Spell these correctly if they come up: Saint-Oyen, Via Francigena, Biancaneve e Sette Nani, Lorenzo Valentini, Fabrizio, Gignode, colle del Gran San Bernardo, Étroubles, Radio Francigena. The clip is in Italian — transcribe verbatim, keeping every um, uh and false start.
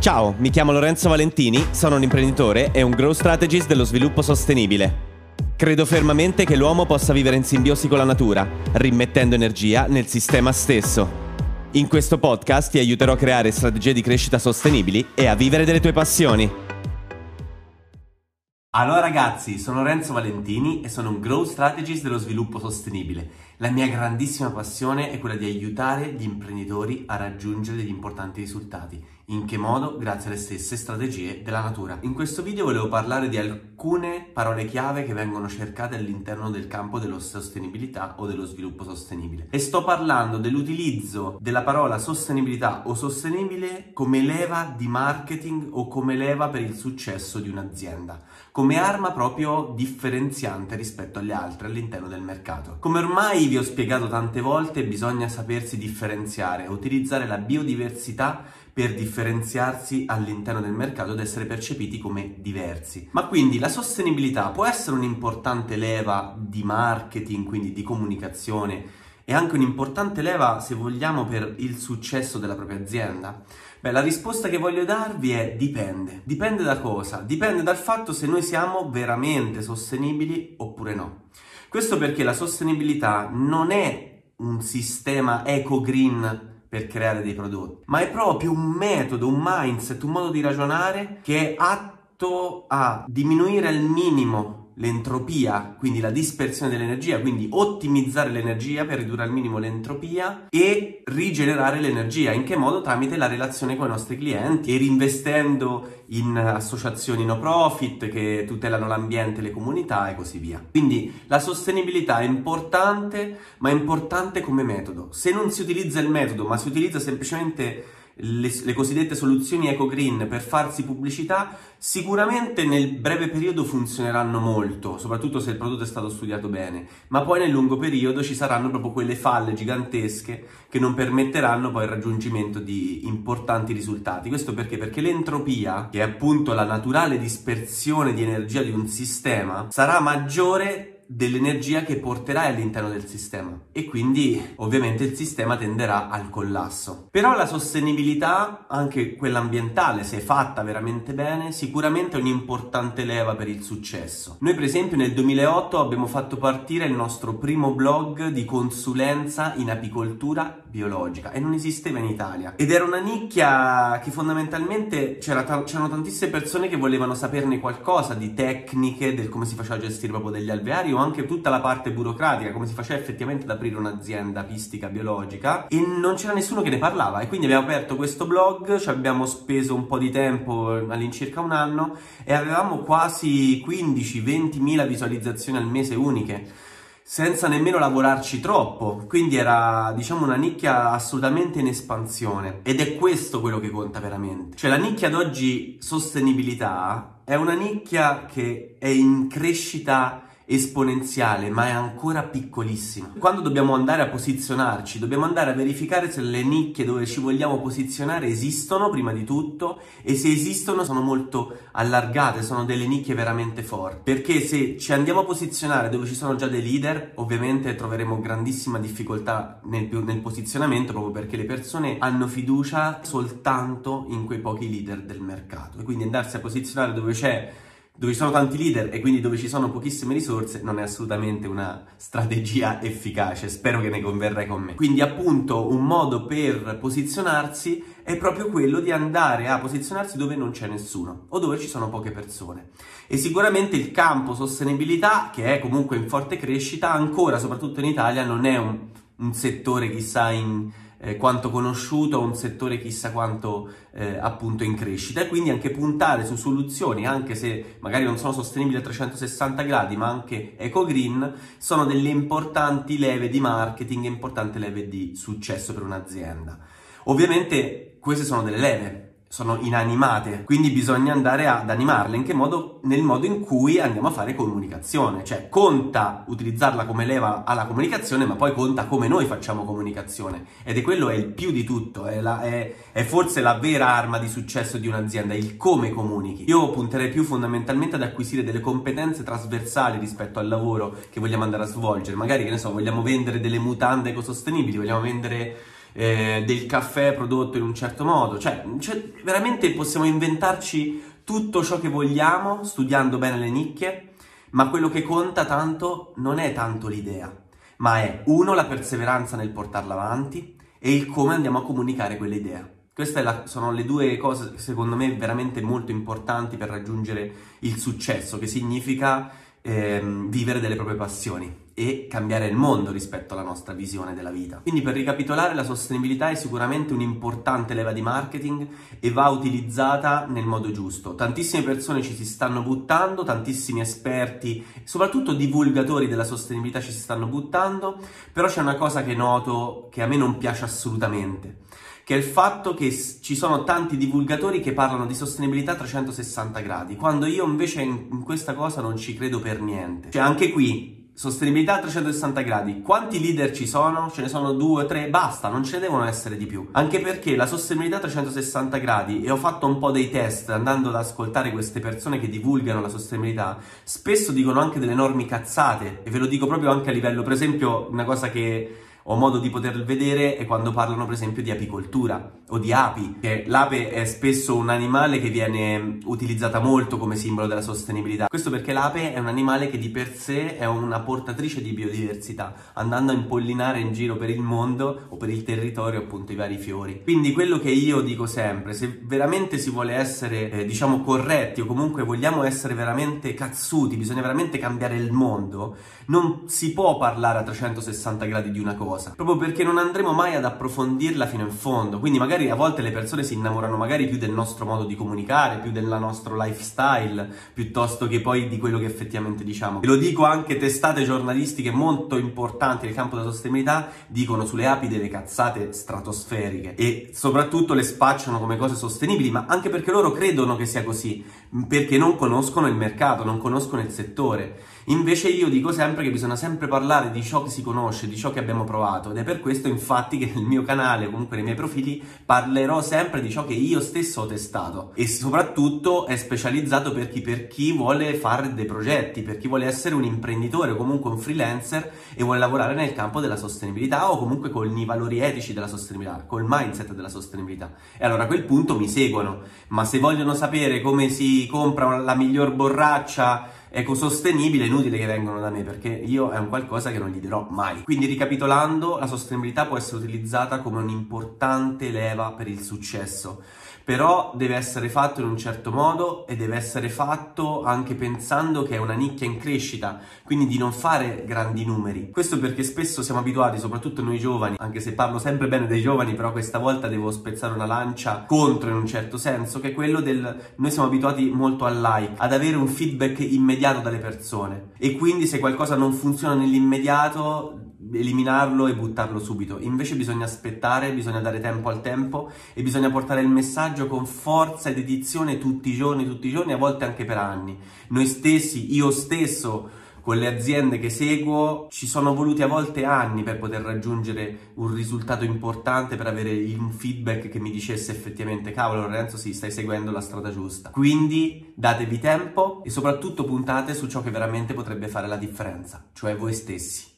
Ciao, mi chiamo Lorenzo Valentini, sono un imprenditore e un growth strategist dello sviluppo sostenibile. Credo fermamente che l'uomo possa vivere in simbiosi con la natura, rimettendo energia nel sistema stesso. In questo podcast ti aiuterò a creare strategie di crescita sostenibili e a vivere delle tue passioni. Allora ragazzi, sono Lorenzo Valentini e sono un growth strategist dello sviluppo sostenibile. La mia grandissima passione è quella di aiutare gli imprenditori a raggiungere degli importanti risultati. In che modo? Grazie alle stesse strategie della natura. In questo video volevo parlare di alcune parole chiave che vengono cercate all'interno del campo della sostenibilità o dello sviluppo sostenibile. E sto parlando dell'utilizzo della parola sostenibilità o sostenibile come leva di marketing o come leva per il successo di un'azienda, come arma proprio differenziante rispetto alle altre all'interno del mercato. Come ormai vi ho spiegato tante volte, bisogna sapersi differenziare, utilizzare la biodiversità per differenziarsi all'interno del mercato ed essere percepiti come diversi. Ma quindi la sostenibilità può essere un'importante leva di marketing, quindi di comunicazione, e anche un'importante leva, se vogliamo, per il successo della propria azienda? Beh, la risposta che voglio darvi è dipende. Dipende da cosa? Dipende dal fatto se noi siamo veramente sostenibili oppure no. Questo perché la sostenibilità non è un sistema eco-green per creare dei prodotti, ma è proprio un metodo, un mindset, un modo di ragionare che è atto a diminuire al minimo l'entropia, quindi la dispersione dell'energia, quindi ottimizzare l'energia per ridurre al minimo l'entropia e rigenerare l'energia. In che modo? Tramite la relazione con i nostri clienti e reinvestendo in associazioni no profit che tutelano l'ambiente, le comunità e così via. Quindi la sostenibilità è importante, ma è importante come metodo. Se non si utilizza il metodo, ma si utilizza semplicemente Le, le cosiddette soluzioni eco-green per farsi pubblicità, sicuramente nel breve periodo funzioneranno molto, soprattutto se il prodotto è stato studiato bene, ma poi nel lungo periodo ci saranno proprio quelle falle gigantesche che non permetteranno poi il raggiungimento di importanti risultati. Questo perché? Perché l'entropia, che è appunto la naturale dispersione di energia di un sistema, sarà maggiore dell'energia che porterai all'interno del sistema e quindi ovviamente il sistema tenderà al collasso. Però la sostenibilità, anche quella ambientale, se fatta veramente bene, sicuramente è un'importante leva per il successo. Noi per esempio nel duemilaotto abbiamo fatto partire il nostro primo blog di consulenza in apicoltura biologica e non esisteva in Italia, ed era una nicchia che fondamentalmente c'era ta- c'erano tantissime persone che volevano saperne qualcosa di tecniche, del come si faceva a gestire proprio degli alveari, anche tutta la parte burocratica, come si faceva effettivamente ad aprire un'azienda apistica biologica, e non c'era nessuno che ne parlava. E quindi abbiamo aperto questo blog, ci abbiamo speso un po' di tempo, all'incirca un anno, e avevamo quasi quindici ventimila visualizzazioni al mese uniche, senza nemmeno lavorarci troppo. Quindi era, diciamo, una nicchia assolutamente in espansione, ed è questo quello che conta veramente. Cioè la nicchia d'oggi, sostenibilità, è una nicchia che è in crescita esponenziale, ma è ancora piccolissima. Quando dobbiamo andare a posizionarci, dobbiamo andare a verificare se le nicchie dove ci vogliamo posizionare esistono prima di tutto, e se esistono sono molto allargate, sono delle nicchie veramente forti. Perché se ci andiamo a posizionare dove ci sono già dei leader, ovviamente troveremo grandissima difficoltà nel, nel posizionamento, proprio perché le persone hanno fiducia soltanto in quei pochi leader del mercato, e quindi andarsi a posizionare dove c'è dove ci sono tanti leader e quindi dove ci sono pochissime risorse non è assolutamente una strategia efficace. Spero che ne converrai con me. Quindi appunto un modo per posizionarsi è proprio quello di andare a posizionarsi dove non c'è nessuno o dove ci sono poche persone. E sicuramente il campo sostenibilità, che è comunque in forte crescita ancora, soprattutto in Italia, non è un, un settore chissà in... Eh, quanto conosciuto, un settore chissà quanto eh, appunto in crescita, e quindi anche puntare su soluzioni, anche se magari non sono sostenibili a trecentosessanta gradi, ma anche eco-green, sono delle importanti leve di marketing e importanti leve di successo per un'azienda. Ovviamente queste sono delle leve, sono inanimate, quindi bisogna andare ad animarle. In che modo? Nel modo in cui andiamo a fare comunicazione. Cioè conta utilizzarla come leva alla comunicazione, ma poi conta come noi facciamo comunicazione, ed è quello è il più di tutto, è, la, è, è forse la vera arma di successo di un'azienda, il come comunichi. Io punterei più fondamentalmente ad acquisire delle competenze trasversali rispetto al lavoro che vogliamo andare a svolgere. Magari, che ne so, vogliamo vendere delle mutande ecosostenibili, vogliamo vendere eh, del caffè prodotto in un certo modo, cioè, cioè veramente possiamo inventarci tutto ciò che vogliamo studiando bene le nicchie, ma quello che conta tanto non è tanto l'idea, ma è uno la perseveranza nel portarla avanti e il come andiamo a comunicare quell'idea. Queste sono le due cose, secondo me, veramente molto importanti per raggiungere il successo, che significa ehm, vivere delle proprie passioni e cambiare il mondo rispetto alla nostra visione della vita. Quindi, per ricapitolare, la sostenibilità è sicuramente un'importante leva di marketing e va utilizzata nel modo giusto. Tantissime persone ci si stanno buttando, tantissimi esperti, soprattutto divulgatori della sostenibilità, ci si stanno buttando, però c'è una cosa che noto che a me non piace assolutamente, che è il fatto che ci sono tanti divulgatori che parlano di sostenibilità a trecentosessanta gradi, quando io invece in questa cosa non ci credo per niente. Cioè, anche qui, sostenibilità a trecentosessanta gradi, quanti leader ci sono? Ce ne sono due, tre, basta, non ce ne devono essere di più. Anche perché la sostenibilità a trecentosessanta gradi, e ho fatto un po' dei test andando ad ascoltare queste persone che divulgano la sostenibilità, spesso dicono anche delle enormi cazzate, e ve lo dico proprio anche a livello, per esempio, una cosa che ho modo di poter vedere è quando parlano per esempio di apicoltura o di api, che l'ape è spesso un animale che viene utilizzata molto come simbolo della sostenibilità. Questo perché l'ape è un animale che di per sé è una portatrice di biodiversità, andando a impollinare in giro per il mondo o per il territorio appunto i vari fiori. Quindi quello che io dico sempre, se veramente si vuole essere eh, diciamo corretti, o comunque vogliamo essere veramente cazzuti, bisogna veramente cambiare il mondo, non si può parlare a trecentosessanta gradi di una cosa, proprio perché non andremo mai ad approfondirla fino in fondo. Quindi magari a volte le persone si innamorano magari più del nostro modo di comunicare, più del nostro lifestyle, piuttosto che poi di quello che effettivamente diciamo. E lo dico anche, testate giornalistiche molto importanti nel campo della sostenibilità dicono sulle api delle cazzate stratosferiche e soprattutto le spacciano come cose sostenibili, ma anche perché loro credono che sia così, perché non conoscono il mercato, non conoscono il settore. Invece io dico sempre che bisogna sempre parlare di ciò che si conosce, di ciò che abbiamo provato, ed è per questo infatti che nel mio canale, comunque nei miei profili, parlerò sempre di ciò che io stesso ho testato, e soprattutto è specializzato per chi, per chi vuole fare dei progetti, per chi vuole essere un imprenditore o comunque un freelancer e vuole lavorare nel campo della sostenibilità, o comunque con i valori etici della sostenibilità, col mindset della sostenibilità. E allora a quel punto mi seguono, ma se vogliono sapere come si compra la miglior borraccia ecosostenibile, è inutile che vengano da me, perché io è un qualcosa che non gli dirò mai. Quindi, ricapitolando, la sostenibilità può essere utilizzata come un'importante leva per il successo, però deve essere fatto in un certo modo e deve essere fatto anche pensando che è una nicchia in crescita, quindi di non fare grandi numeri. Questo perché spesso siamo abituati, soprattutto noi giovani, anche se parlo sempre bene dei giovani, però questa volta devo spezzare una lancia contro in un certo senso, che è quello del, noi siamo abituati molto al like, ad avere un feedback immediato dalle persone, e quindi se qualcosa non funziona nell'immediato eliminarlo e buttarlo subito. Invece bisogna aspettare, bisogna dare tempo al tempo e bisogna portare il messaggio con forza e dedizione tutti i giorni, tutti i giorni, a volte anche per anni. Noi stessi, io stesso, con le aziende che seguo, ci sono voluti a volte anni per poter raggiungere un risultato importante, per avere un feedback che mi dicesse effettivamente: cavolo Lorenzo, sì, stai seguendo la strada giusta. Quindi datevi tempo e soprattutto puntate su ciò che veramente potrebbe fare la differenza, cioè voi stessi.